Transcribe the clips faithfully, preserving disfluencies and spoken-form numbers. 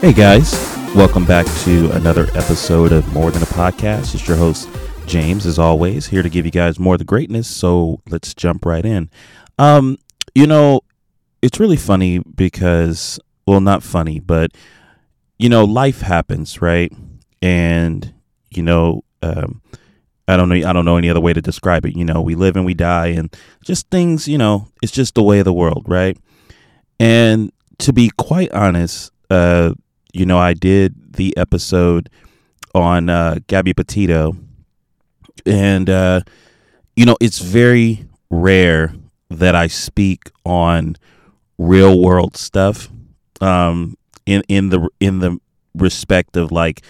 Hey guys, welcome back to another episode of More Than a Podcast. It's your host, James, as always, here to give you guys more of the greatness, so let's jump right in. Um, you know, it's really funny because, well, not funny, but, you know, life happens, right? And, you know, um, I don't know, I don't know any other way to describe it. You know, we live and we die and just things, you know, it's just the way of the world, right? And to be quite honest, uh, You know, I did the episode on uh, Gabby Petito, and, uh, you know, it's very rare that I speak on real world stuff um, in, in the in the respect of, like,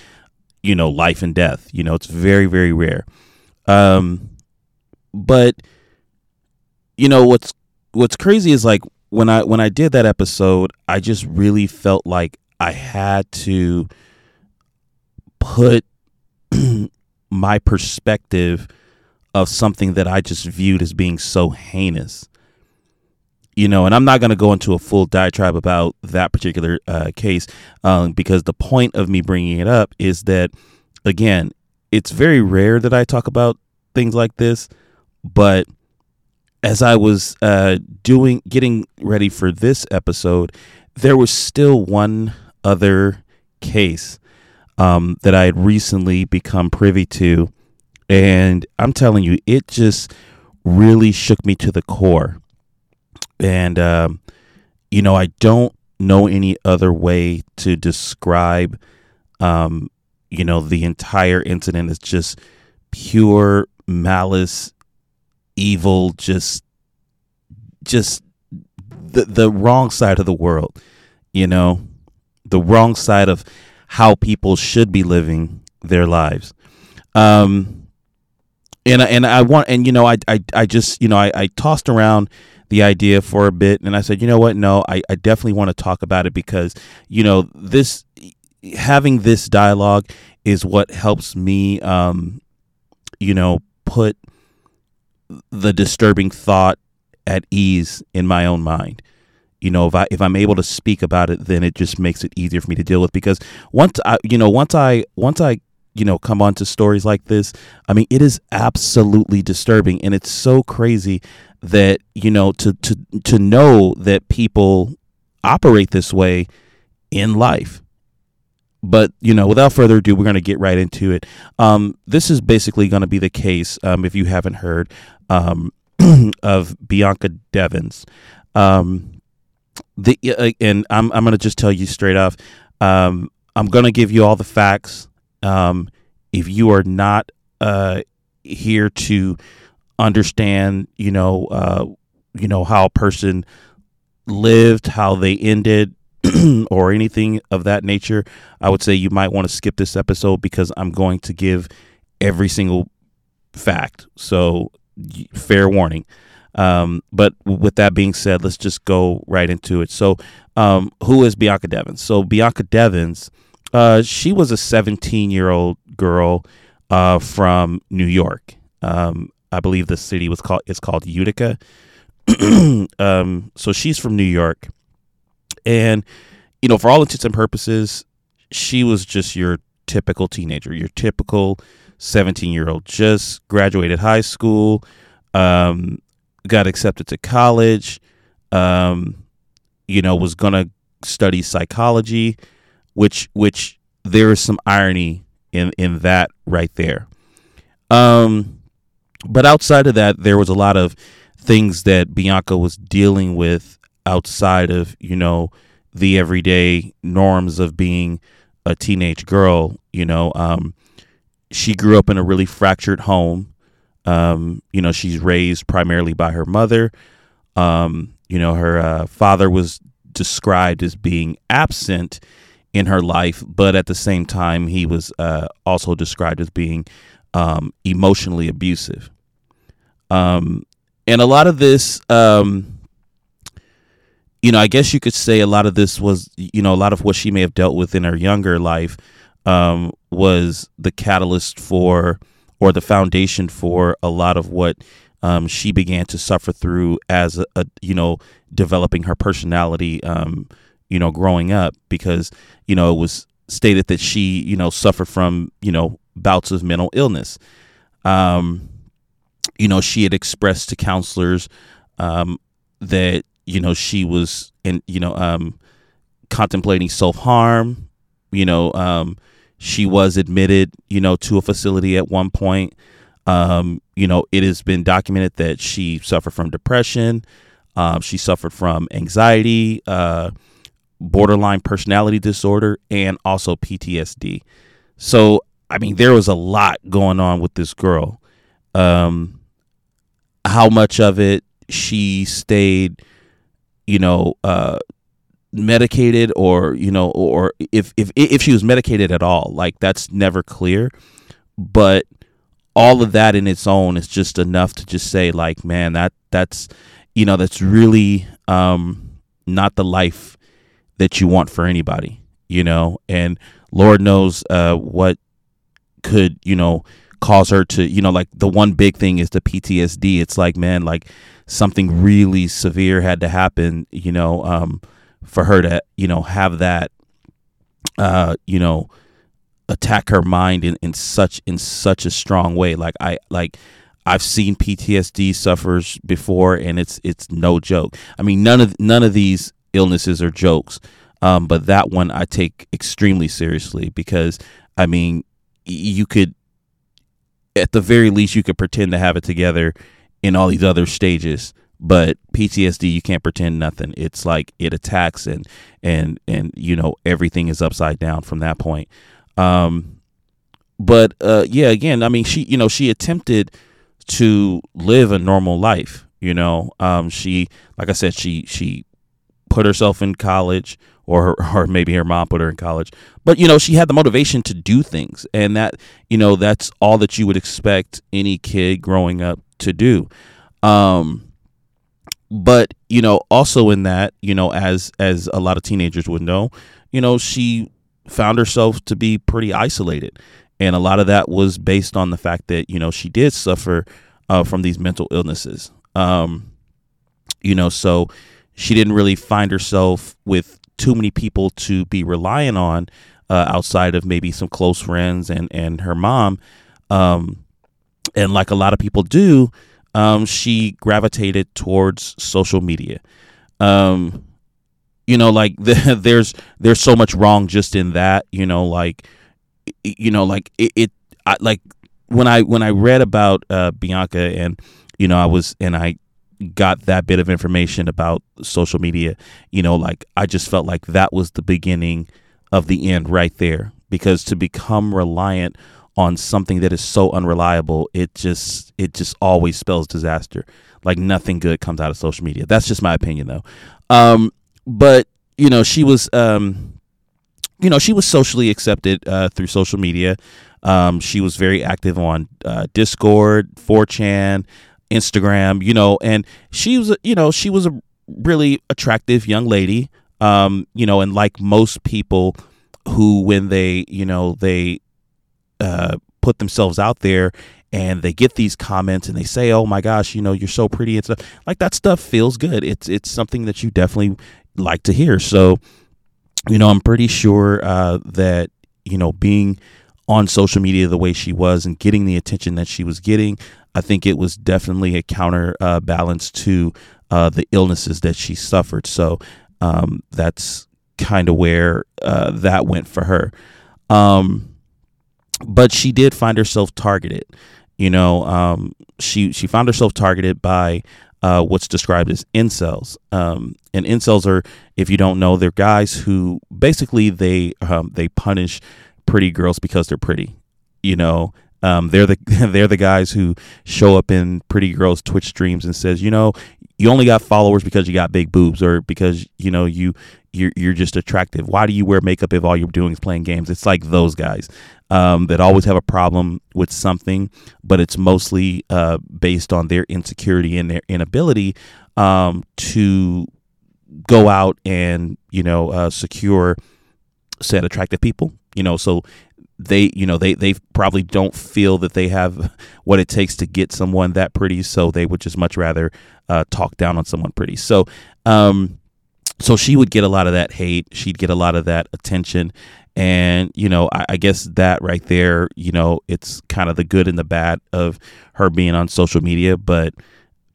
you know, life and death. You know, it's very, very rare. Um, but, you know, what's what's crazy is, like, when I when I did that episode, I just really felt like I had to put my perspective of something that I just viewed as being so heinous, you know, and I'm not going to go into a full diatribe about that particular uh, case um, because the point of me bringing it up is that, again, it's very rare that I talk about things like this. But as I was uh, doing getting ready for this episode, there was still one other case um, that I had recently become privy to, and I'm telling you, it just really shook me to the core. And um, you know, I don't know any other way to describe, um, you know, the entire incident. It's just pure malice, evil, just, just the the wrong side of the world, you know, the wrong side of how people should be living their lives. Um, and, and I want, and, you know, I, I, I just, you know, I, I tossed around the idea for a bit, and I said, you know what? No, I, I definitely want to talk about it because, you know, this, having this dialogue is what helps me, um, you know, put the disturbing thought at ease in my own mind. You know, if I if I'm able to speak about it, then it just makes it easier for me to deal with. Because once I, you know, once I once I, you know, come onto stories like this, I mean, it is absolutely disturbing, and it's so crazy that, you know, to to to know that people operate this way in life. But, you know, without further ado, we're going to get right into it. Um, this is basically going to be the case, um, if you haven't heard, um, of Bianca Devins. Um, the uh, and I'm I'm gonna just tell you straight off. Um, I'm gonna give you all the facts. Um, if you are not uh, here to understand, you know, uh, you know how a person lived, how they ended, or anything of that nature, I would say you might want to skip this episode because I'm going to give every single fact. So, fair warning. Um, but with that being said, let's just go right into it. So, um, who is Bianca Devins? So Bianca Devins, uh, she was a seventeen year old girl, uh, from New York. Um, I believe the city was called, it's called Utica. um, so she's from New York, and, you know, for all intents and purposes, she was just your typical teenager, your typical seventeen year old, just graduated high school, um, got accepted to college, um, you know, was going to study psychology, which, which there is some irony in, in that right there. Um, but outside of that, there was a lot of things that Bianca was dealing with outside of, you know, the everyday norms of being a teenage girl. You know, um, she grew up in a really fractured home. Um, you know, she's raised primarily by her mother. Um, you know, her uh, father was described as being absent in her life, but at the same time, he was uh, also described as being um, emotionally abusive. Um, and a lot of this, um, you know, I guess you could say a lot of this was, you know, a lot of what she may have dealt with in her younger life um, was the catalyst for, or the foundation for, a lot of what um, she began to suffer through as a, a you know, developing her personality, um, you know, growing up, because, you know, it was stated that she, you know, suffered from, you know, bouts of mental illness. Um, you know, she had expressed to counselors um, that, you know, she was in, you know, um, contemplating self-harm. You know, um, she was admitted, you know, to a facility at one point. Um, you know, it has been documented that she suffered from depression. Um, she suffered from anxiety, uh, borderline personality disorder, and also P T S D. So, I mean, there was a lot going on with this girl. Um, how much of it she stayed, you know, uh, medicated, or, you know, or if, if, if she was medicated at all, like, that's never clear. But all of that in its own is just enough to just say, like, man, that that's, you know, that's really, um, not the life that you want for anybody, you know, and Lord knows, uh, what could, you know, cause her to, you know, like, the one big thing is the P T S D. It's like, man, like, something really severe had to happen, you know, um, for her to, you know, have that, uh, you know, attack her mind in, in such in such a strong way. Like, I like I've seen P T S D sufferers before, and it's it's no joke. I mean, none of none of these illnesses are jokes, um, but that one I take extremely seriously, because, I mean, you could, at the very least, you could pretend to have it together in all these other stages, but P T S D, you can't pretend nothing. It's like it attacks, and and and you know, everything is upside down from that point. Um, but uh, yeah, again, I mean, she you know she attempted to live a normal life. You know, um, she, like I said, she she put herself in college, or her, or maybe her mom put her in college. But, you know, she had the motivation to do things, and that, you know, that's all that you would expect any kid growing up to do. Um, but, you know, also in that, you know, as as a lot of teenagers would know, you know, she found herself to be pretty isolated. And a lot of that was based on the fact that, you know, she did suffer uh, from these mental illnesses. Um, you know, so she didn't really find herself with too many people to be relying on, uh, outside of maybe some close friends and, and her mom. Um, and like a lot of people do, um, she gravitated towards social media. Um, you know, like the, there's, there's so much wrong just in that, you know, like, you know, like it, it I, like when I, when I read about, uh, Bianca, and, you know, I was, and I got that bit of information about social media, you know, like, I just felt like that was the beginning of the end right there, because to become reliant on something that is so unreliable, it just it just always spells disaster. Like, nothing good comes out of social media. That's just my opinion, though. Um, but, you know, she was, um, you know, she was socially accepted uh, through social media. Um, she was very active on uh, Discord, four chan, Instagram, you know, and she was, you know, she was a really attractive young lady. Um, you know, and like most people who, when they, you know, they, Uh, put themselves out there and they get these comments and they say, oh my gosh, you know, you're so pretty and stuff like that. Stuff feels good. It's it's something that you definitely like to hear. So, you know, I'm pretty sure uh, that, you know, being on social media the way she was and getting the attention that she was getting, I think it was definitely a counter uh, balance to uh, the illnesses that she suffered. So um, that's kind of where uh, that went for her. Um But she did find herself targeted. You know, um, she she found herself targeted by uh, what's described as incels. Um, and incels are, if you don't know, they're guys who basically they um, they punish pretty girls because they're pretty. You know, um, they're the they're the guys who show up in pretty girls' Twitch streams and says, you know, you only got followers because you got big boobs, or because, you know, you you're, you're just attractive. Why do you wear makeup if all you're doing is playing games? It's like those guys. Um, that always have a problem with something, but it's mostly uh, based on their insecurity and their inability um, to go out and, you know, uh, secure said attractive people, you know, so they, you know, they, they probably don't feel that they have what it takes to get someone that pretty. So they would just much rather uh, talk down on someone pretty. So, um, so she would get a lot of that hate. She'd get a lot of that attention. And, you know, I, I guess that right there, you know, it's kind of the good and the bad of her being on social media, but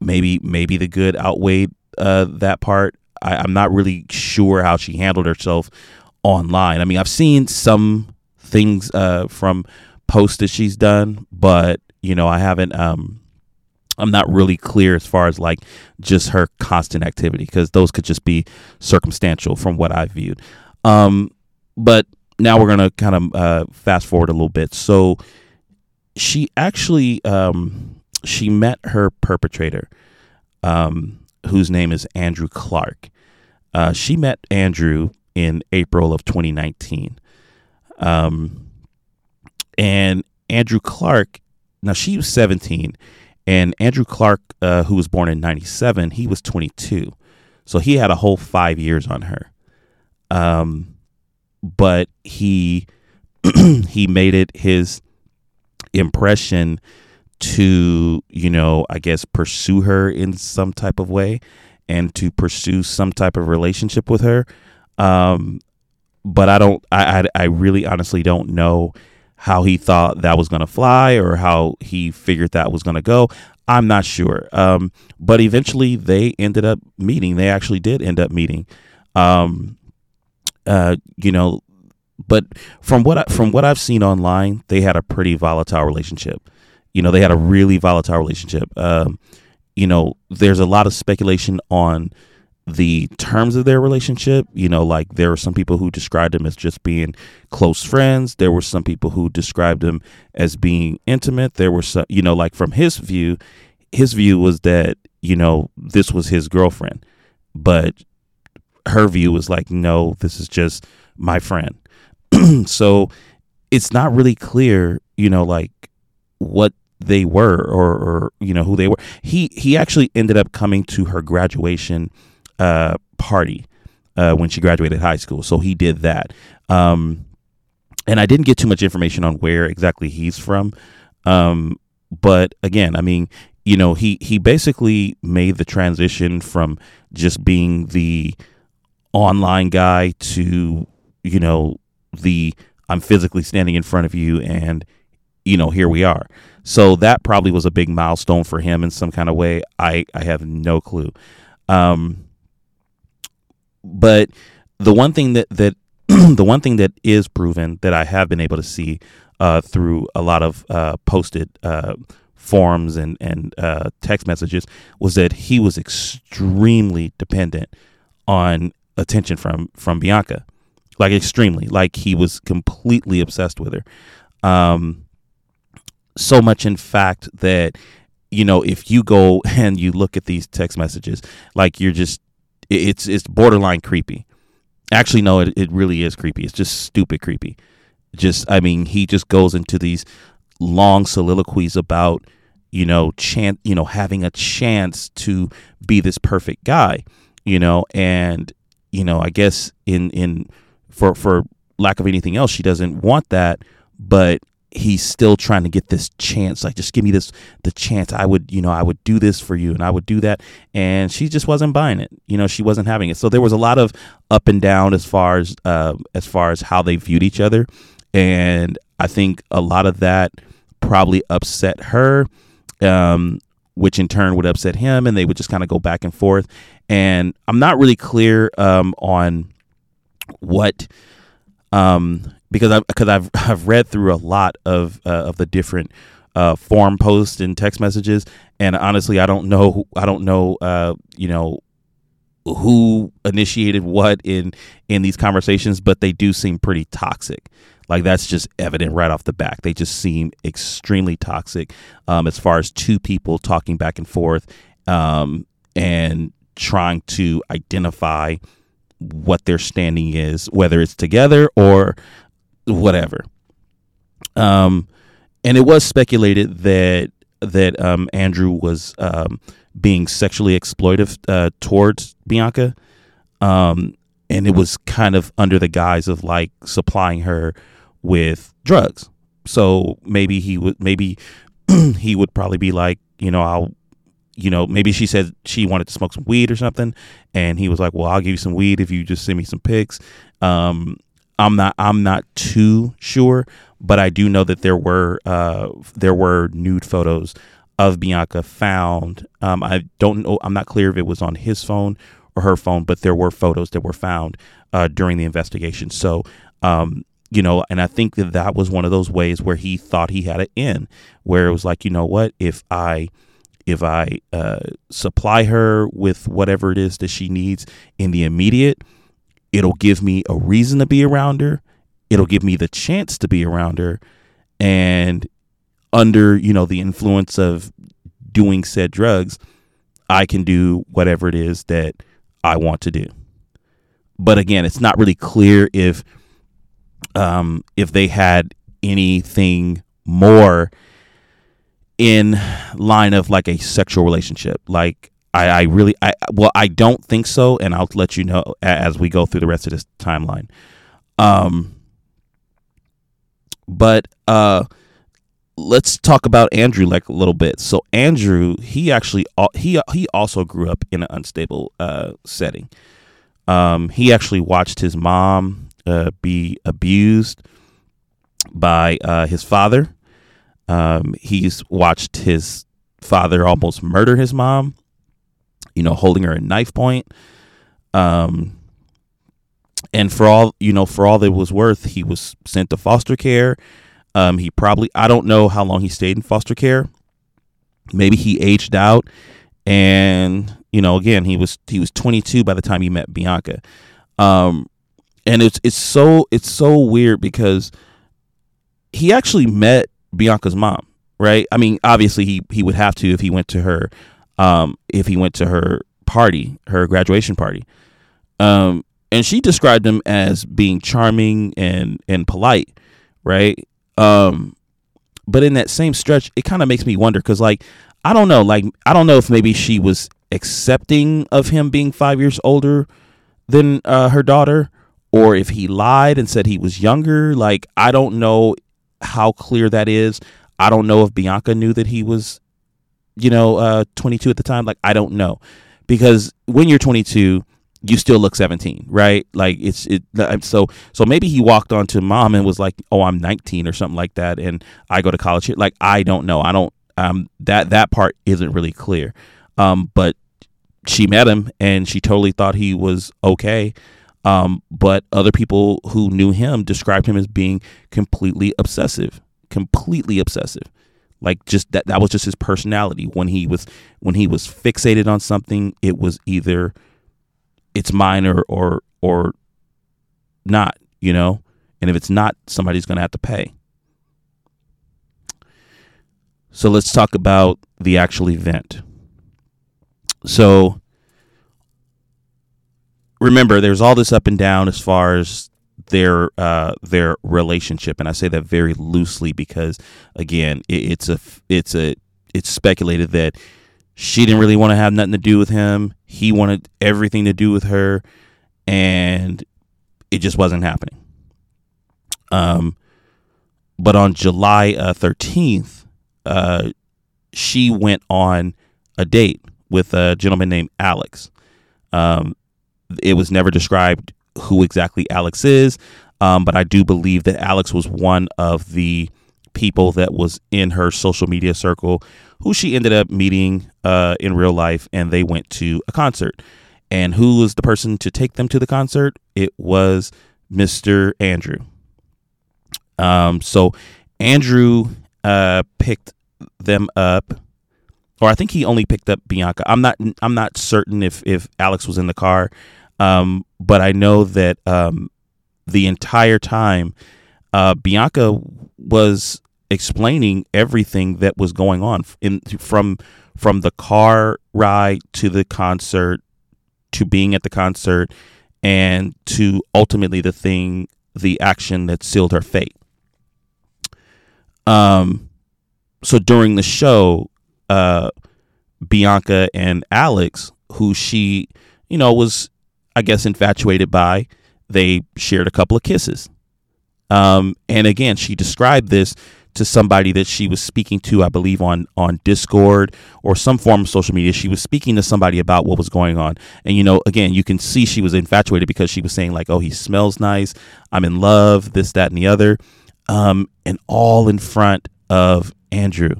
maybe, maybe the good outweighed uh, that part. I, I'm not really sure how she handled herself online. I mean, I've seen some things uh, from posts that she's done, but, you know, I haven't, um, I'm not really clear as far as like just her constant activity, because those could just be circumstantial from what I viewed. Um, but now we're going to kind of uh, fast forward a little bit. So she actually um, she met her perpetrator, um, whose name is Andrew Clark. Uh, she met Andrew in April of twenty nineteen. Um, and Andrew Clark, now she was seventeen. And Andrew Clark, uh, who was born in ninety-seven, he was twenty-two. So he had a whole five years on her. Um, but he he made it his impression to, you know, I guess, pursue her in some type of way and to pursue some type of relationship with her. Um, but I don't I, I, I really honestly don't know how he thought that was going to fly or how he figured that was going to go. I'm not sure. Um, but eventually they ended up meeting. They actually did end up meeting. Um, uh, you know, but from what I, from what I've seen online, they had a pretty volatile relationship. You know, they had a really volatile relationship. Um, you know, there's a lot of speculation on the terms of their relationship. You know, like there were some people who described them as just being close friends. There were some people who described them as being intimate. There were some, you know, like from his view, his view was that, you know, this was his girlfriend, but her view was like, no, this is just my friend. So it's not really clear, you know, like what they were or, or, you know, who they were. He, he actually ended up coming to her graduation uh party uh when she graduated high school, so he did that. Um and I didn't get too much information on where exactly he's from, um but again, I mean, you know, he he basically made the transition from just being the online guy to, you know, the I'm physically standing in front of you and, you know, here we are. So that probably was a big milestone for him in some kind of way. I I have no clue. um But the one thing that that the one thing that is proven that I have been able to see uh, through a lot of uh, posted uh, forums and and uh, text messages was that he was extremely dependent on attention from from Bianca, like extremely, like he was completely obsessed with her. Um, so much, in fact, that, you know, if you go and you look at these text messages, like you're just. It's it's borderline creepy. Actually, no, it, it really is creepy. It's just stupid creepy. Just, I mean, he just goes into these long soliloquies about, you know, chance, you know, having a chance to be this perfect guy, you know, and, you know, I guess in in for for lack of anything else, she doesn't want that, but he's still trying to get this chance. Like, just give me this, the chance. I would, you know, I would do this for you and I would do that. And she just wasn't buying it. You know, she wasn't having it. So there was a lot of up and down as far as, uh, as far as how they viewed each other. And I think a lot of that probably upset her, um, which in turn would upset him. And they would just kind of go back and forth. And I'm not really clear, um, on what, um, because I, because I've I've read through a lot of uh, of the different uh, forum posts and text messages, and honestly, I don't know I don't know uh, you know, who initiated what in in these conversations, but they do seem pretty toxic. Like, that's just evident right off the back. They just seem extremely toxic, um, as far as two people talking back and forth, um, and trying to identify what their standing is, whether it's together or whatever. Um, and it was speculated that that um, Andrew was um, being sexually exploitive uh, towards Bianca. Um, and it was kind of under the guise of like supplying her with drugs. So maybe he would, maybe he would probably be like, you know, I'll, you know, maybe she said she wanted to smoke some weed or something. And he was like, well, I'll give you some weed if you just send me some pics. Um, I'm not, I'm not too sure, but I do know that there were, uh, there were nude photos of Bianca found. Um, I don't know. I'm not clear if it was on his phone or her phone, but there were photos that were found, uh, during the investigation. So, um, you know, and I think that that was one of those ways where he thought he had an in, where it was like, you know what, if I, if I, uh, supply her with whatever it is that she needs in the immediate, it'll give me a reason to be around her. It'll give me the chance to be around her. And under, you know, the influence of doing said drugs, I can do whatever it is that I want to do. But again, it's not really clear if um, if they had anything more in line of like a sexual relationship. Like, I, I really, I well, I don't think so, and I'll let you know as we go through the rest of this timeline. Um, but uh, let's talk about Andrew like a little bit. So Andrew, he actually he he also grew up in an unstable uh, setting. Um, he actually watched his mom uh, be abused by uh, his father. Um, he's watched his father almost murder his mom, you know, holding her at knife point. Um, and for all, you know, for all that it was worth, he was sent to foster care. Um, he probably, I don't know how long he stayed in foster care. Maybe he aged out. And, you know, again, he was, he was twenty-two by the time he met Bianca. Um, and it's, it's so, it's so weird because he actually met Bianca's mom, right? I mean, obviously he, he would have to, if he went to her, Um, if he went to her party, her graduation party. Um, and she described him as being charming and, and polite, right? Um, but in that same stretch, it kind of makes me wonder, because, like, I don't know, like, I don't know if maybe she was accepting of him being five years older than uh, her daughter, or if he lied and said he was younger. Like, I don't know how clear that is. I don't know if Bianca knew that he was, you know, uh, twenty-two at the time. Like, I don't know, because when you're twenty-two, you still look seventeen, right? Like, it's, it, so, so maybe he walked on to mom and was like, oh, I'm nineteen or something like that, and I go to college here. Like, I don't know. I don't, um, that, that part isn't really clear. Um, but she met him and she totally thought he was okay. Um, but other people who knew him described him as being completely obsessive, completely obsessive. Like, just that, that was just his personality. When he was, when he was fixated on something, it was either it's mine or, or, or not, you know? And if it's not, somebody's going to have to pay. So let's talk about the actual event. So remember, there's all this up and down as far as their uh their relationship, and I say that very loosely because, again, it, it's a it's a it's speculated that she didn't really want to have nothing to do with him. He wanted everything to do with her, and it just wasn't happening. Um, but on July uh, thirteenth, uh, she went on a date with a gentleman named Alex. Um, it was never described who exactly Alex is, um, but I do believe that Alex was one of the people that was in her social media circle who she ended up meeting uh, in real life, and they went to a concert. And who was the person to take them to the concert? It was Mister Andrew. Um, so Andrew uh, picked them up, or I think he only picked up Bianca. I'm not I'm not certain if if Alex was in the car. Um, but I know that, um, the entire time, uh, Bianca was explaining everything that was going on in, from, from the car ride to the concert, to being at the concert, and to ultimately the thing, the action that sealed her fate. Um, so during the show, uh, Bianca and Alex, who she, you know, was, I guess, infatuated by. They shared a couple of kisses. Um, and again, she described this to somebody that she was speaking to, I believe, on, on Discord or some form of social media. She was speaking to somebody about what was going on. And, you know, again, you can see she was infatuated because she was saying like, oh, he smells nice. I'm in love, this, that, and the other. Um, and all in front of Andrew.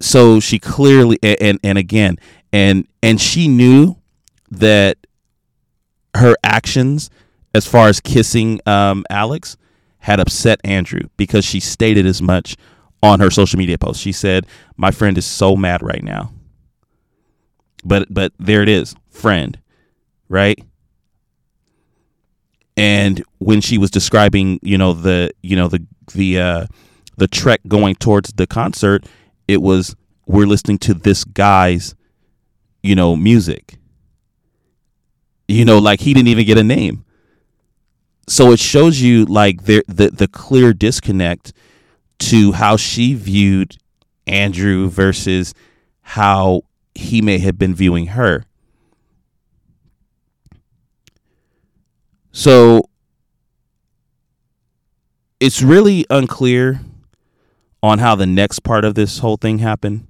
So she clearly, and, and, and again, and, and she knew that her actions as far as kissing um, Alex had upset Andrew, because she stated as much on her social media post. She said, my friend is so mad right now. But but there it is, friend, right? And when she was describing, you know, the you know the the uh, the trek going towards the concert, it was, we're listening to this guy's, you know, music. You know, like he didn't even get a name. So it shows you like the, the the clear disconnect to how she viewed Andrew versus how he may have been viewing her. So it's really unclear on how the next part of this whole thing happened,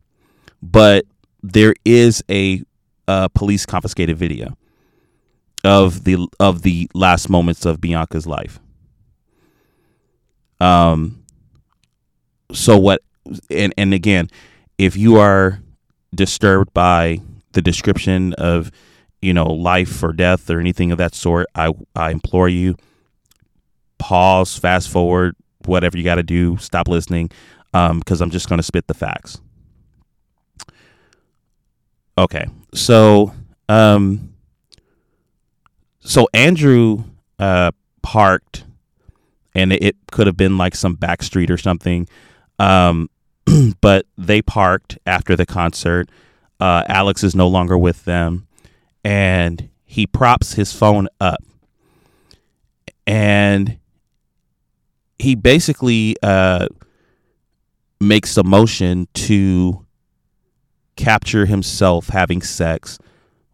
but there is a uh, police confiscated video of the of the last moments of Bianca's life. Um so what and and again, if you are disturbed by the description of, you know, life or death or anything of that sort, I I implore you, pause, fast forward, whatever you got to do, stop listening, um because I'm just going to spit the facts. Okay. So, um So Andrew uh, parked, and it could have been like some back street or something, um, but they parked after the concert. Uh, Alex is no longer with them, and he props his phone up, and he basically uh, makes a motion to capture himself having sex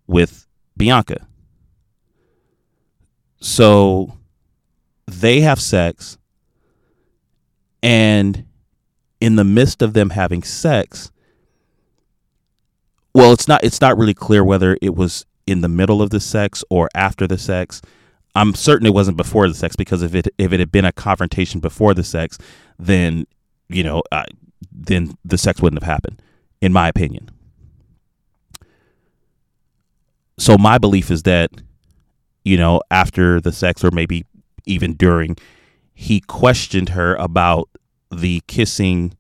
with Bianca. So they have sex, and in the midst of them having sex, well, it's not it's not really clear whether it was in the middle of the sex or after the sex. I'm certain it wasn't before the sex, because if it if it had been a confrontation before the sex, then, you know, uh, then the sex wouldn't have happened, in my opinion. So my belief is that, you know, after the sex, or maybe even during, he questioned her about the kissing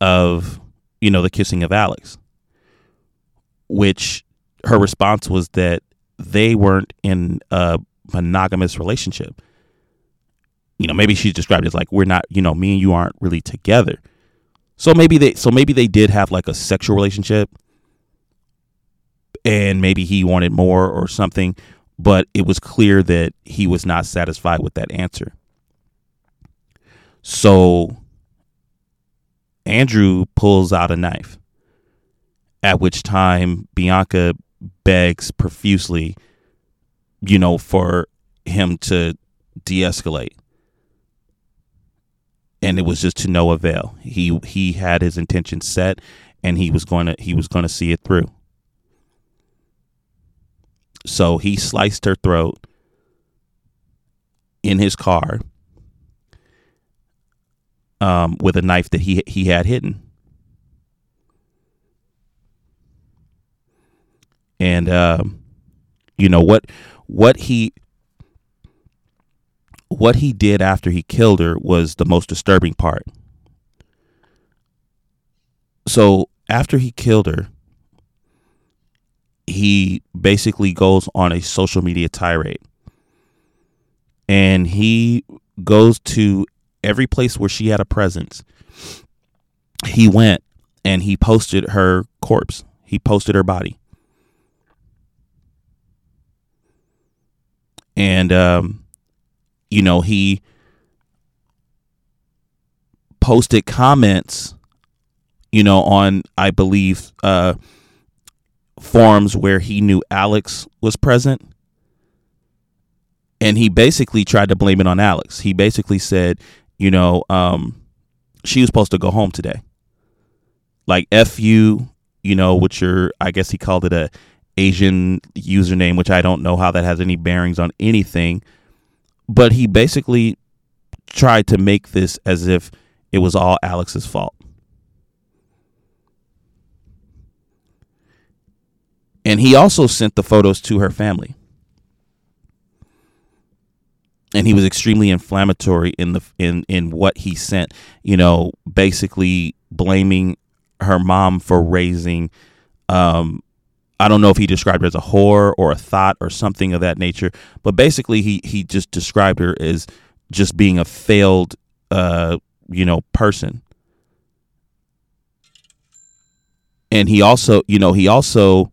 of, you know, the kissing of Alex, which her response was that they weren't in a monogamous relationship. You know, maybe she described it as like, we're not, you know, me and you aren't really together. So maybe they, so maybe they did have like a sexual relationship, and maybe he wanted more or something. But it was clear that he was not satisfied with that answer. So Andrew pulls out a knife, at which time Bianca begs profusely, you know, for him to de-escalate. And it was just to no avail. He he had his intention set, and he was going to he was going to see it through. So he sliced her throat in his car um, with a knife that he he had hidden. And, um, you know, what what he what he did after he killed her was the most disturbing part. So after he killed her, he basically goes on a social media tirade, and he goes to every place where she had a presence. He went and he posted her corpse. He posted her body. And, um, you know, he posted comments, you know, on, I believe, uh, forums where he knew Alex was present, And he basically tried to blame it on Alex. He basically said, you know, um, she was supposed to go home today. Like, F you, you know, with your, I guess he called it a Asian username, which I don't know how that has any bearings on anything. But he basically tried to make this as if it was all Alex's fault. And he also sent the photos to her family. And he was extremely inflammatory in the in, in what he sent, you know, basically blaming her mom for raising, um, I don't know if he described her as a whore or a thot or something of that nature, but basically he, he just described her as just being a failed, uh, you know, person. And he also, you know, he also,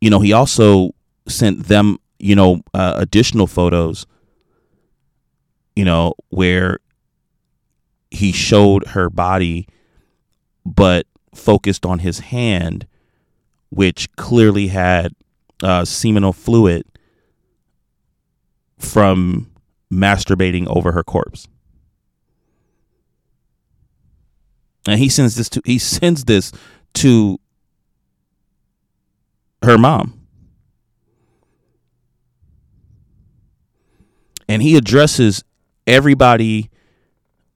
you know, he also sent them, you know, uh, additional photos, you know, where he showed her body, but focused on his hand, which clearly had uh, seminal fluid from masturbating over her corpse. And he sends this to he sends this to her mom. And he addresses everybody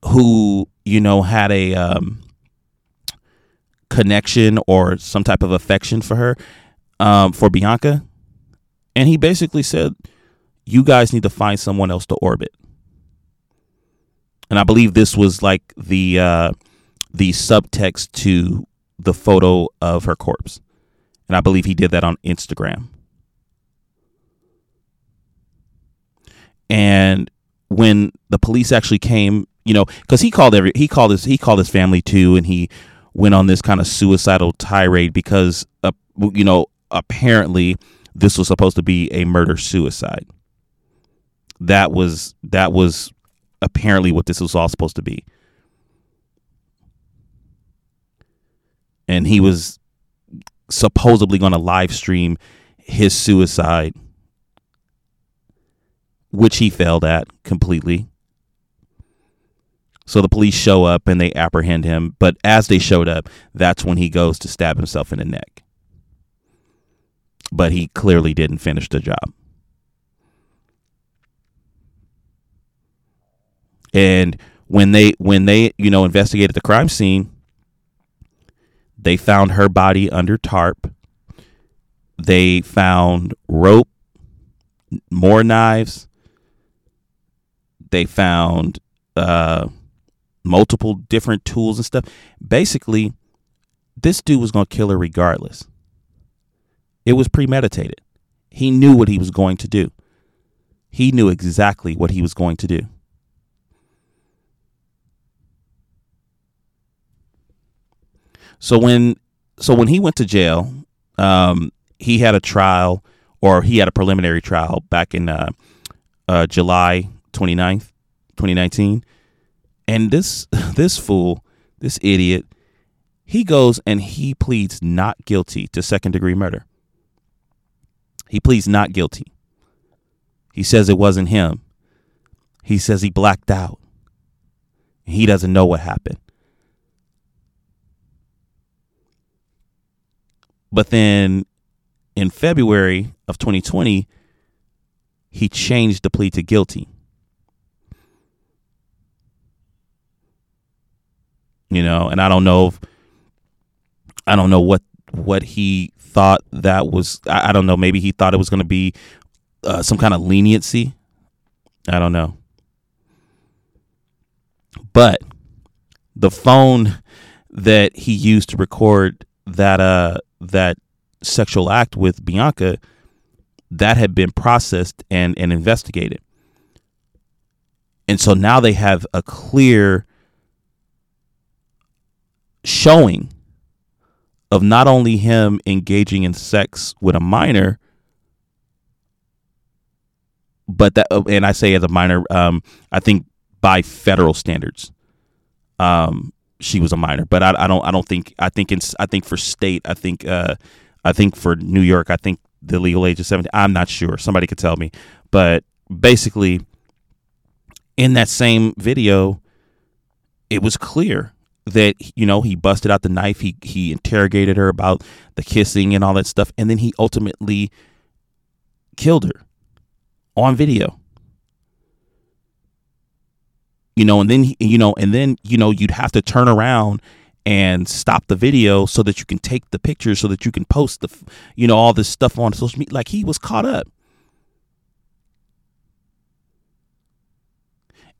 who, you know, had a um, connection or some type of affection for her, um, for Bianca. And he basically said, you guys need to find someone else to orbit. And I believe this was like the uh, the subtext to the photo of her corpse. And I believe he did that on Instagram. And when the police actually came, you know, because he called every he called his he called his family too, and he went on this kind of suicidal tirade because, uh, you know, apparently this was supposed to be a murder suicide. That was that was apparently what this was all supposed to be. And he was supposedly going to live stream his suicide, which he failed at completely. So the police show up and they apprehend him. But as they showed up, that's when he goes to stab himself in the neck. But he clearly didn't finish the job. And when they when they, you know, investigated the crime scene, they found her body under tarp. They found rope, more knives. They found uh, multiple different tools and stuff. Basically, this dude was going to kill her regardless. It was premeditated. He knew what he was going to do. He knew exactly what he was going to do. So when so when he went to jail, um, he had a trial or he had a preliminary trial back in uh, uh, July twenty-ninth. twenty nineteen, and this this fool, this idiot, he goes and he pleads not guilty to second degree murder. He pleads not guilty. He says it wasn't him. He says he blacked out. He doesn't know what happened. But then in February of twenty twenty, he changed the plea to guilty. You know, and I don't know if, I don't know what what he thought that was. I, I don't know. Maybe he thought it was going to be uh, some kind of leniency. I don't know. But the phone that he used to record that uh, that sexual act with Bianca, that had been processed and, and investigated. And so now they have a clear showing of not only him engaging in sex with a minor, but that, and I say as a minor, um, I think by federal standards, um, she was a minor, but I, I don't, I don't think, I think in, I think for state, I think, uh, I think for New York, I think the legal age is seventeen. I'm not sure. Somebody could tell me, but basically in that same video, it was clear that, you know, he busted out the knife. He he interrogated her about the kissing and all that stuff. And then he ultimately killed her on video. You know, and then, you know, and then, you know, you'd have to turn around and stop the video so that you can take the picture, so that you can post the, you know, all this stuff on social media. Like, he was caught up.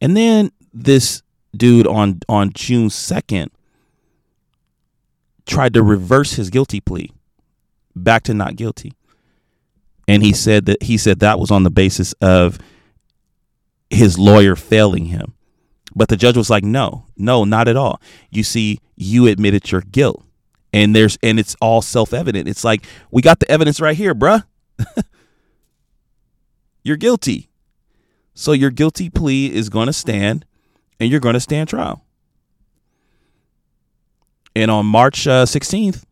And then this dude on on June second tried to reverse his guilty plea back to not guilty. And he said that he said that was on the basis of his lawyer failing him. But the judge was like, no, no, not at all. You see, you admitted your guilt, and there's and it's all self-evident. It's like, we got the evidence right here, bruh. You're guilty. So your guilty plea is going to stand, and you're going to stand trial. And on March uh, sixteenth,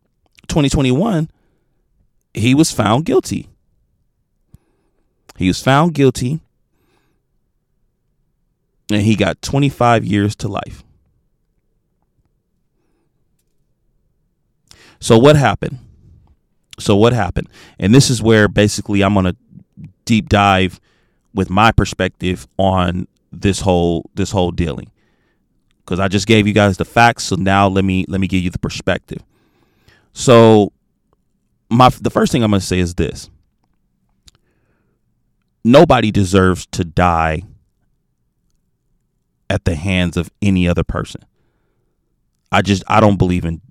twenty twenty-one, he was found guilty. He was found guilty. And he got twenty-five years to life. So what happened? So what happened? And this is where basically I'm going to deep dive with my perspective on this whole this whole dealing, because I just gave you guys the facts. So now let me let me give you the perspective. So my the first thing I'm going to say is this. Nobody deserves to die at the hands of any other person. I just I don't believe in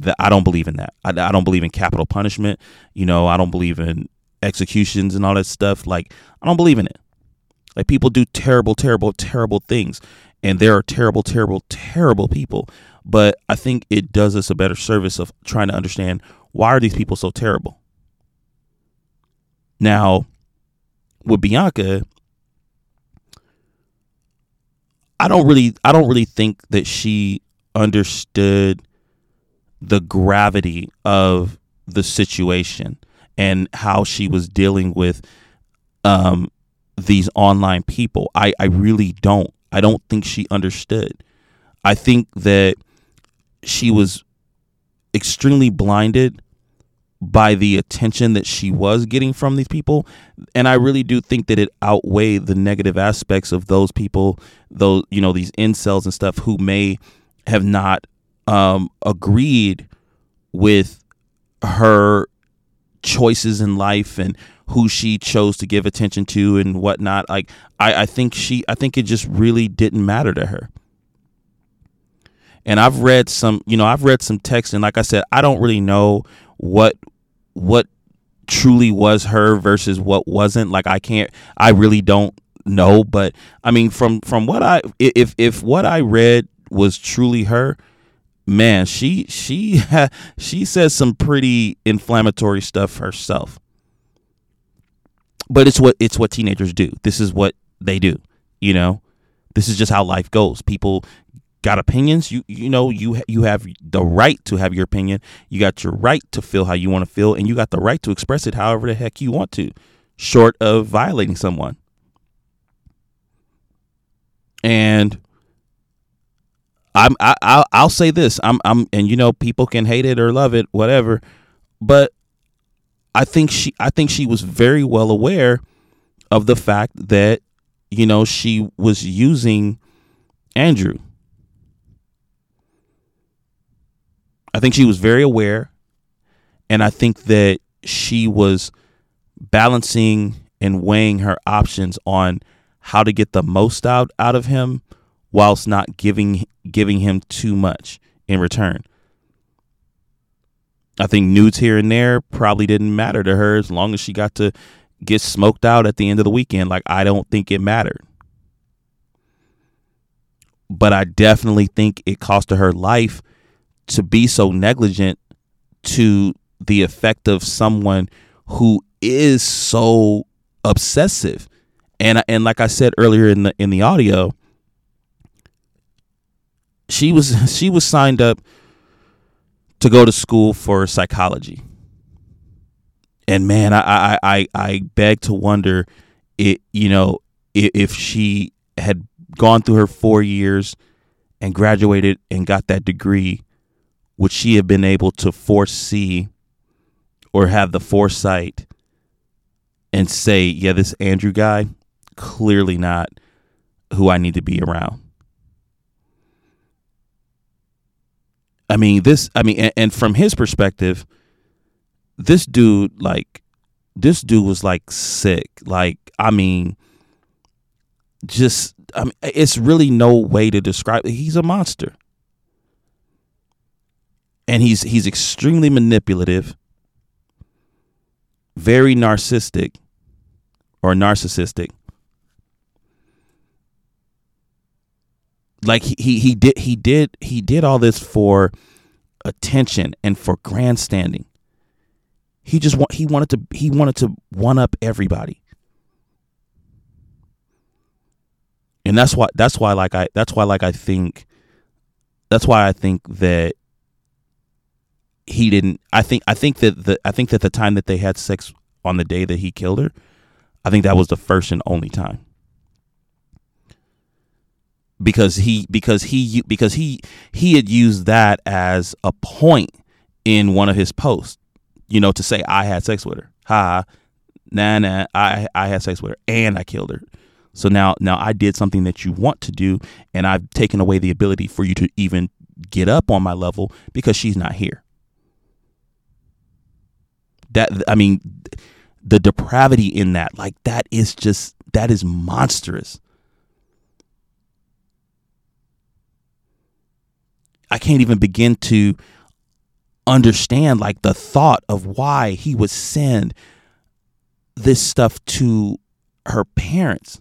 that. I don't believe in that. I, I don't believe in capital punishment. You know, I don't believe in executions and all that stuff. Like, I don't believe in it. Like, people do terrible, terrible, terrible things. And there are terrible, terrible, terrible people. But I think it does us a better service of trying to understand, why are these people so terrible? Now, with Bianca, I don't really I don't really think that she understood the gravity of the situation and how she was dealing with um, these online people. I, I really don't. I don't think she understood. I think that she was extremely blinded by the attention that she was getting from these people. And I really do think that it outweighed the negative aspects of those people, those, you know, these incels and stuff, who may have not um, agreed with her choices in life and who she chose to give attention to and whatnot. Like, I, I think she, I think it just really didn't matter to her. And I've read some, you know, I've read some text, and like I said, I don't really know what what truly was her versus what wasn't. Like, I can't, I really don't know. But I mean, from from what I, if if what I read was truly her, man, she she she says some pretty inflammatory stuff herself. But it's what it's what teenagers do. This is what they do. You know, this is just how life goes. People got opinions. You you know, you you have the right to have your opinion. You got your right to feel how you want to feel, and you got the right to express it however the heck you want to, short of violating someone. And I'm I I'll, I'll say this. I'm I'm and you know, people can hate it or love it, whatever, but I think she I think she was very well aware of the fact that, you know, she was using Andrew. I think she was very aware, and I think that she was balancing and weighing her options on how to get the most out, out of him whilst not giving giving him too much in return. I think nudes here and there probably didn't matter to her, as long as she got to get smoked out at the end of the weekend. Like, I don't think it mattered. But I definitely think it cost her life to be so negligent to the effect of someone who is so obsessive. And and like I said earlier in the in the audio, she was she was signed up to go to school for psychology. And man, I I I, I beg to wonder, it you know, if she had gone through her four years and graduated and got that degree, would she have been able to foresee or have the foresight and say, yeah, this Andrew guy, clearly not who I need to be around? I mean, this, I mean, and, and from his perspective, this dude, like, this dude was like sick. Like, I mean, just, I mean, it's really no way to describe it. He's a monster. And he's, he's extremely manipulative, very narcissistic or narcissistic. Like he, he, he did, he did, he did all this for attention and for grandstanding. He just want, he wanted to, he wanted to one up everybody. And that's why, that's why, like, I, that's why, like, I think, that's why I think that he didn't, I think, I think that the, I think that the time that they had sex on the day that he killed her, I think that was the first and only time. Because he, because he, because he, he had used that as a point in one of his posts, you know, to say, I had sex with her. Ha, nah, nah, I, I had sex with her and I killed her. So now, now I did something that you want to do, and I've taken away the ability for you to even get up on my level because she's not here. That, I mean, the depravity in that, like, that is just, that is monstrous. I can't even begin to understand, like, the thought of why he would send this stuff to her parents.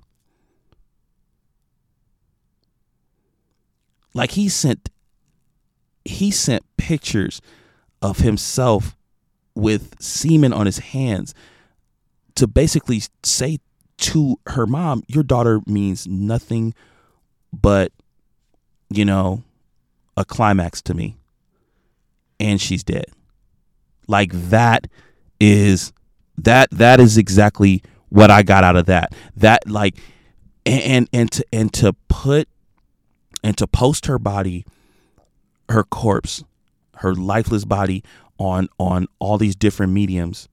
Like, he sent he sent pictures of himself with semen on his hands to basically say to her mom, your daughter means nothing but, you know, a climax to me, and she's dead. Like, that is that that is exactly what I got out of that. That, like, and and to and to put and to post her body, her corpse, her lifeless body on on all these different mediums.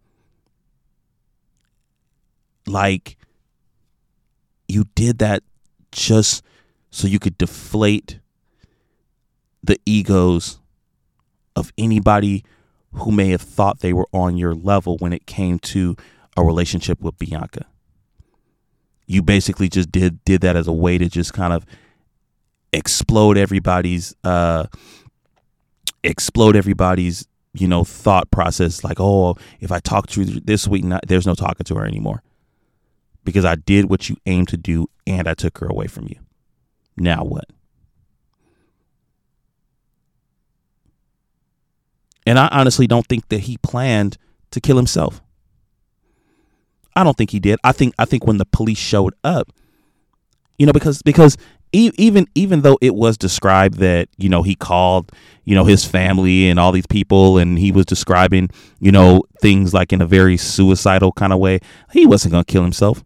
Like, you did that just so you could deflate the egos of anybody who may have thought they were on your level when it came to a relationship with Bianca. You basically just did did that as a way to just kind of explode everybody's uh, explode everybody's, you know, thought process. Like, oh, if I talk to you this week, not, there's no talking to her anymore because I did what you aimed to do and I took her away from you. Now what? And I honestly don't think that he planned to kill himself. I don't think he did. I think I think when the police showed up, you know, because because even even though it was described that, you know, he called, you know, his family and all these people, and he was describing, you know, things like in a very suicidal kind of way, he wasn't going to kill himself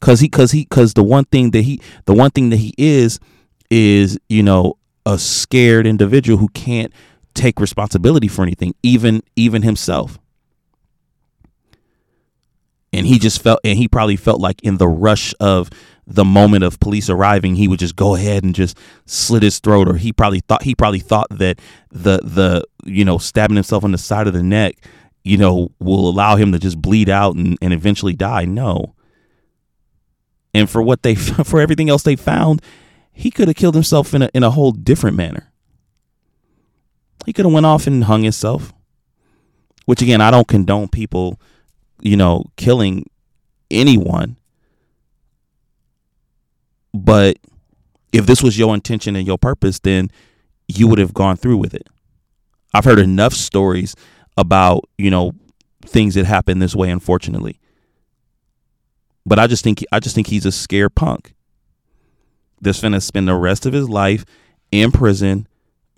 because he because he because the one thing that he the one thing that he is is, you know, a scared individual who can't take responsibility for anything, even even himself. And he just felt, and he probably felt like in the rush of the moment of police arriving, he would just go ahead and just slit his throat, or he probably thought he probably thought that the the you know, stabbing himself on the side of the neck, you know, will allow him to just bleed out and, and eventually die. No. And for what they for everything else they found, he could have killed himself in a in a whole different manner. He could have went off and hung himself, which, again, I don't condone people, you know, killing anyone. But if this was your intention and your purpose, then you would have gone through with it. I've heard enough stories about, you know, things that happen this way, unfortunately. But I just think I just think he's a scared punk that's finna spend the rest of his life in prison,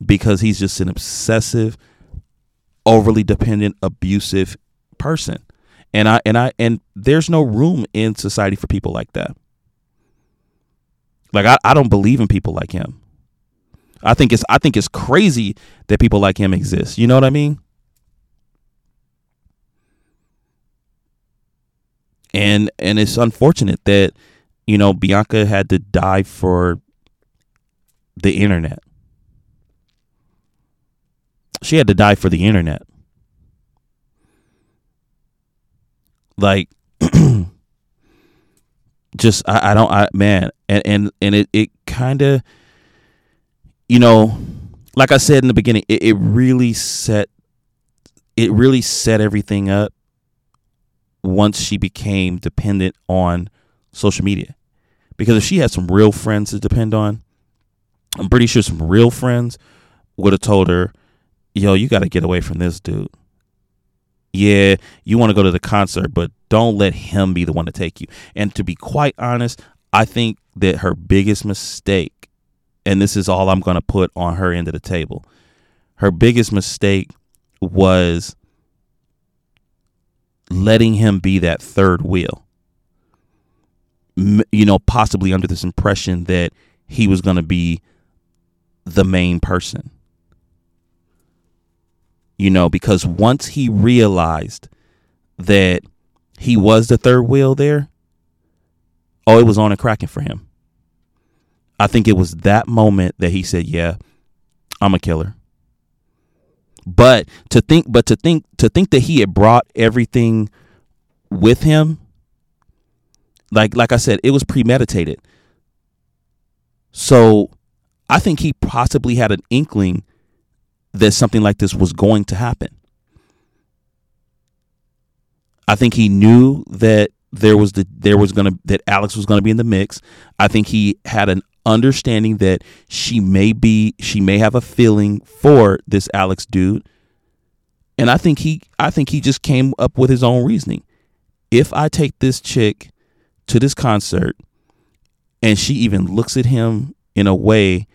because he's just an obsessive, overly dependent, abusive person. And I and I and there's no room in society for people like that. Like, I, I don't believe in people like him. I think it's I think it's crazy that people like him exist. You know what I mean? And and it's unfortunate that, you know, Bianca had to die for the internet. She had to die for the internet. Like, just, I, I don't, I man, and, and, and it, it kind of, you know, like I said in the beginning, it, it really set, it really set everything up once she became dependent on social media. Because if she had some real friends to depend on, I'm pretty sure some real friends would have told her, yo, you got to get away from this dude. Yeah, you want to go to the concert, but don't let him be the one to take you. And to be quite honest, I think that her biggest mistake, and this is all I'm going to put on her end of the table, her biggest mistake was letting him be that third wheel. You know, possibly under this impression that he was going to be the main person. You know, because once he realized that he was the third wheel there, oh, it was on and cracking for him. I think it was that moment that he said, yeah, I'm a killer. But to think, but to think, to think that he had brought everything with him. Like, like I said, it was premeditated. So I think he possibly had an inkling that something like this was going to happen. I think he knew that there was the there was gonna that Alex was gonna be in the mix. I think he had an understanding that she may be she may have a feeling for this Alex dude. And I think he I think he just came up with his own reasoning. If I take this chick to this concert and she even looks at him in a way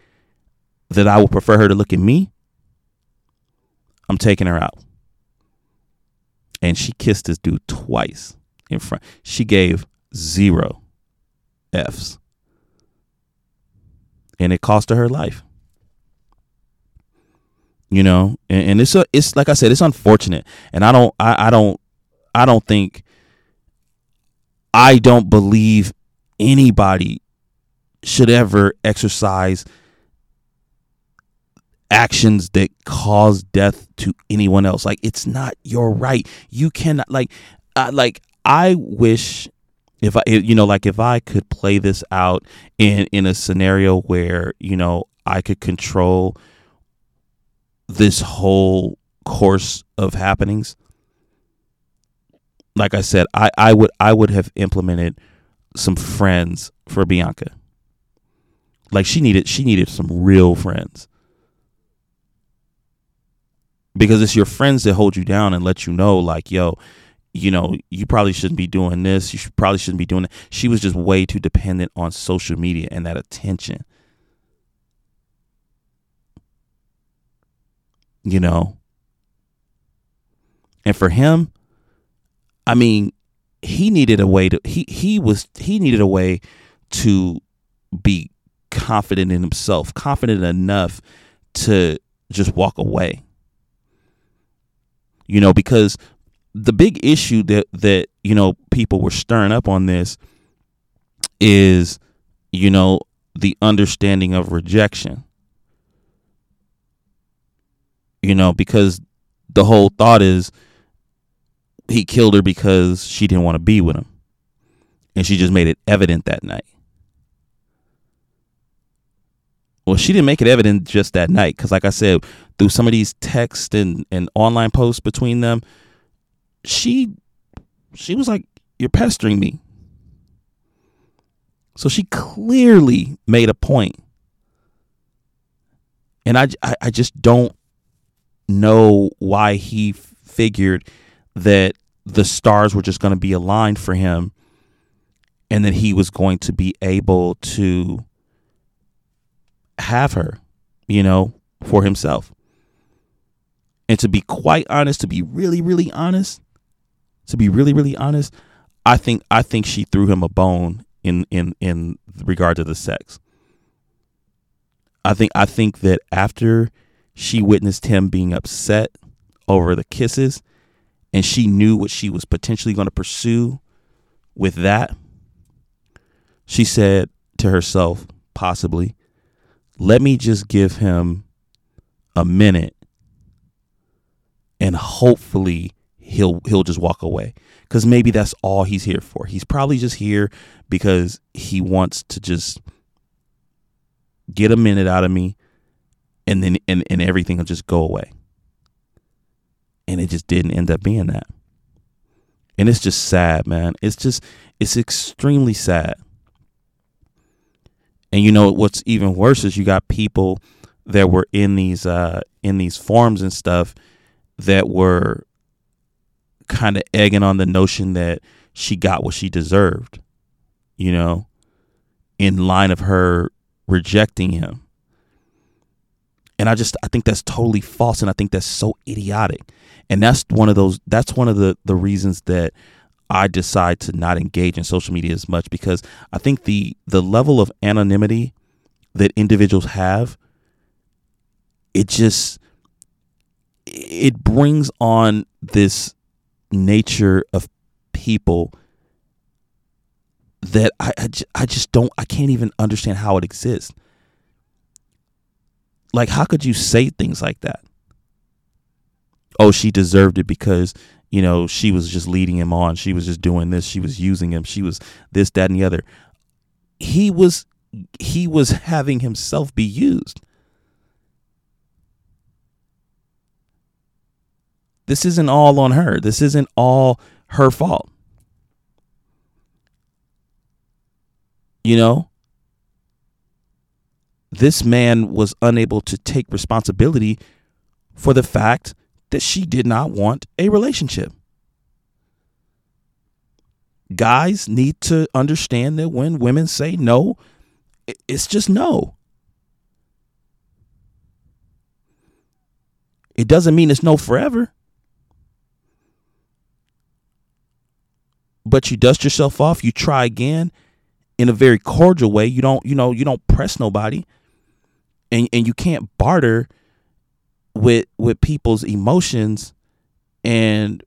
that I would prefer her to look at me, I'm taking her out. And she kissed this dude twice in front. She gave zero F's. And it cost her her life. You know, and, and it's a, it's like I said, it's unfortunate. And I don't, I, I don't, I don't think, I don't believe anybody should ever exercise actions that cause death to anyone else. Like, it's not your right. You cannot, like, uh, like I wish if I, you know, like if I could play this out in, in a scenario where, you know, I could control this whole course of happenings. Like I said, I, I would, I would have implemented some friends for Bianca. Like she needed, she needed some real friends. Because it's your friends that hold you down and let you know, like, yo, you know, you probably shouldn't be doing this. You should, probably shouldn't be doing that. She was just way too dependent on social media and that attention. You know? And for him, I mean, he needed a way to, he, he was, he needed a way to be confident in himself, confident enough to just walk away. You know, because the big issue that, that, you know, people were stirring up on this is, you know, the understanding of rejection. You know, because the whole thought is he killed her because she didn't want to be with him. And she just made it evident that night. Well, she didn't make it evident just that night because, like I said, through some of these texts and, and online posts between them, she she was like, you're pestering me. So she clearly made a point. And I, I, I just don't know why he figured that the stars were just going to be aligned for him and that he was going to be able to have her, you know, for himself. And to be quite honest, to be really, really honest, to be really, really honest, I think I think she threw him a bone in in in regard to the sex. I think I think that after she witnessed him being upset over the kisses and she knew what she was potentially going to pursue with that, she said to herself, possibly, let me just give him a minute and hopefully he'll he'll just walk away, because maybe that's all he's here for. He's probably just here because he wants to just get a minute out of me, and then and, and everything will just go away. And it just didn't end up being that. And it's just sad, man. It's just it's extremely sad. And you know what's even worse is you got people that were in these uh, in these forums and stuff that were kind of egging on the notion that she got what she deserved, you know, in line of her rejecting him. And I just I think that's totally false, and I think that's so idiotic. And that's one of those that's one of the the reasons that I decide to not engage in social media as much, because I think the the level of anonymity that individuals have, it just it brings on this nature of people that I, I, I just don't I can't even understand how it exists. Like, how could you say things like that? Oh, she deserved it because, you know, she was just leading him on. She was just doing this. She was using him. She was this, that, and the other. He was he was having himself be used. This isn't all on her. This isn't all her fault. You know, this man was unable to take responsibility for the fact that she did not want a relationship. Guys need to understand that when women say no, it's just no. It doesn't mean it's no forever. But you dust yourself off, you try again in a very cordial way. You don't, you know, you don't press nobody, and and you can't barter with with people's emotions and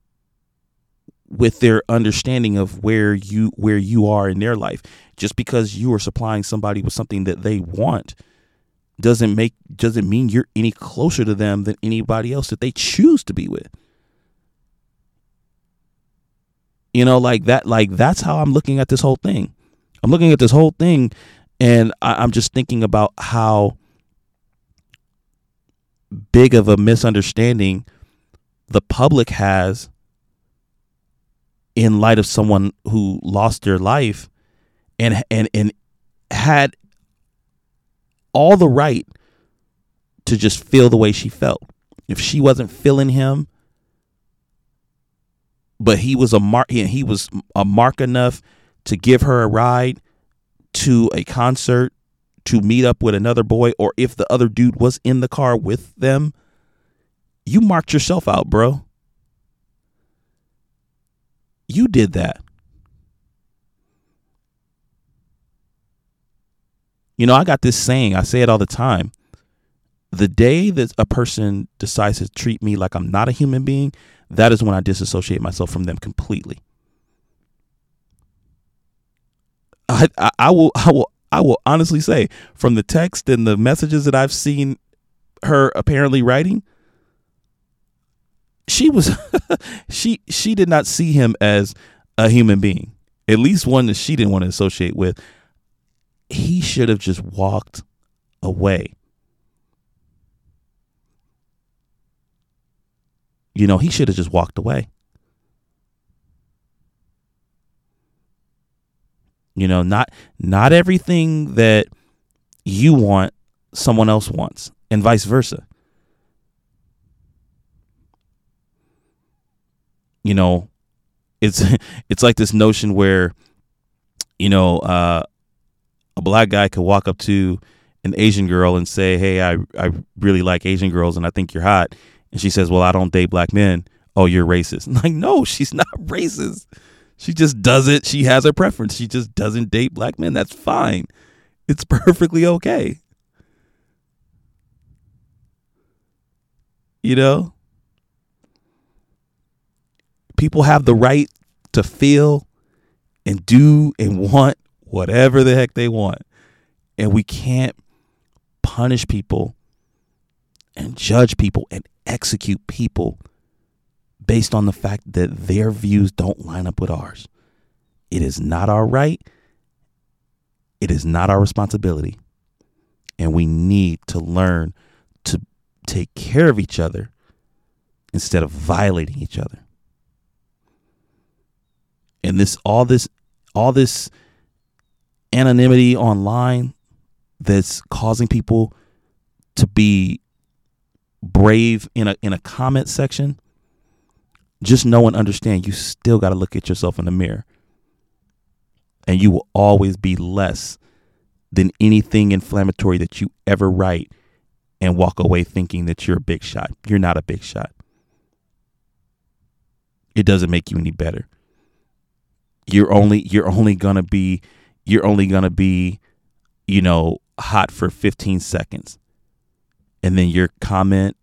with their understanding of where you where you are in their life. Just because you are supplying somebody with something that they want doesn't make doesn't mean you're any closer to them than anybody else that they choose to be with. You know, like that, like that's how I'm looking at this whole thing. I'm looking at this whole thing and I, I'm just thinking about how big of a misunderstanding the public has in light of someone who lost their life and and and had all the right to just feel the way she felt. If she wasn't feeling him, but he was a mark, he was a mark enough to give her a ride to a concert, to meet up with another boy, or if the other dude was in the car with them, you marked yourself out, bro. You did that. You know, I got this saying, I say it all the time. The day that a person decides to treat me like I'm not a human being, that is when I disassociate myself from them completely. I, I, I will I will I will honestly say, from the text and the messages that I've seen her apparently writing, she was she she did not see him as a human being, at least one that she didn't want to associate with. He should have just walked away. You know, he should have just walked away. You know, not not everything that you want, someone else wants, and vice versa. You know, it's it's like this notion where, you know, uh, a black guy could walk up to an Asian girl and say, hey, I, I really like Asian girls and I think you're hot. And she says, well, I don't date black men. Oh, you're racist. I'm like, no, she's not racist. She just doesn't. She has her preference. She just doesn't date black men. That's fine. It's perfectly okay. You know, people have the right to feel and do and want whatever the heck they want. And we can't punish people and judge people and execute people based on the fact that their views don't line up with ours. It is not our right. It is not our responsibility. And we need to learn to take care of each other instead of violating each other. And this, all this, all this anonymity online that's causing people to be brave in a in a comment section, just know and understand you still got to look at yourself in the mirror. And you will always be less than anything inflammatory that you ever write and walk away thinking that you're a big shot. You're not a big shot. It doesn't make you any better. You're only you're only gonna be you're only gonna be, you know, hot for fifteen seconds. And then your comment,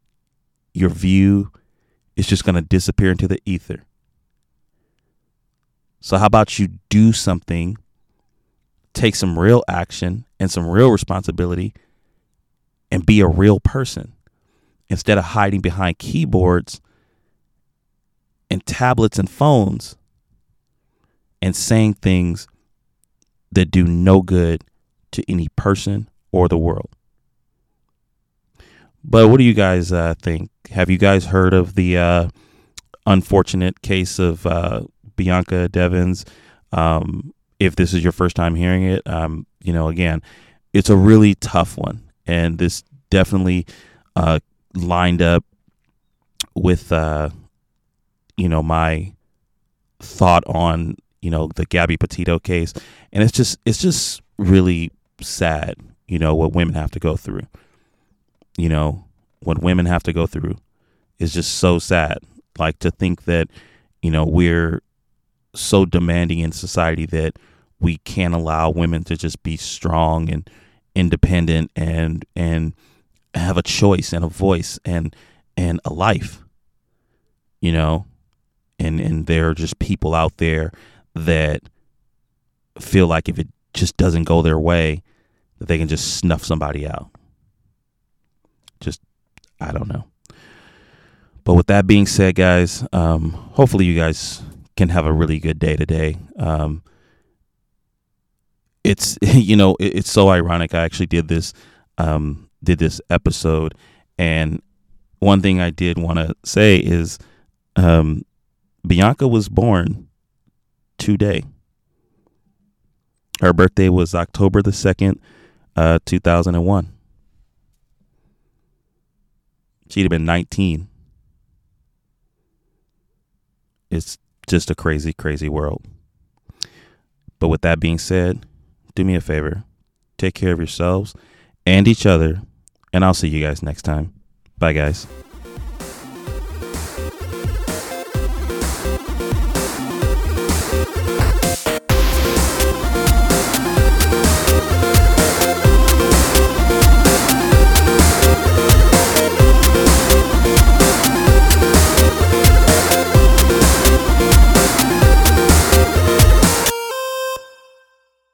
your view is just going to disappear into the ether. So how about you do something, take some real action and some real responsibility, and be a real person instead of hiding behind keyboards and tablets and phones and saying things that do no good to any person or the world. But what do you guys uh, think? Have you guys heard of the uh, unfortunate case of uh, Bianca Devins? Um, if this is your first time hearing it, um, you know, again, it's a really tough one. And this definitely uh, lined up with, uh, you know, my thought on, you know, the Gabby Petito case. And it's just it's just really sad, you know, what women have to go through. You know, what women have to go through is just so sad. Like, to think that, you know, we're so demanding in society that we can't allow women to just be strong and independent and and have a choice and a voice and and a life, you know, and and there are just people out there that feel like if it just doesn't go their way, that they can just snuff somebody out. Just, I don't know. But with that being said, guys, um, hopefully you guys can have a really good day today. Um, it's, you know, it, it's so ironic. I actually did this, um, did this episode. And one thing I did want to say is um, Bianca was born today. Her birthday was October the second, uh, two thousand one. She'd have been nineteen. It's just a crazy, crazy world. But with that being said, do me a favor. Take care of yourselves and each other. And I'll see you guys next time. Bye, guys.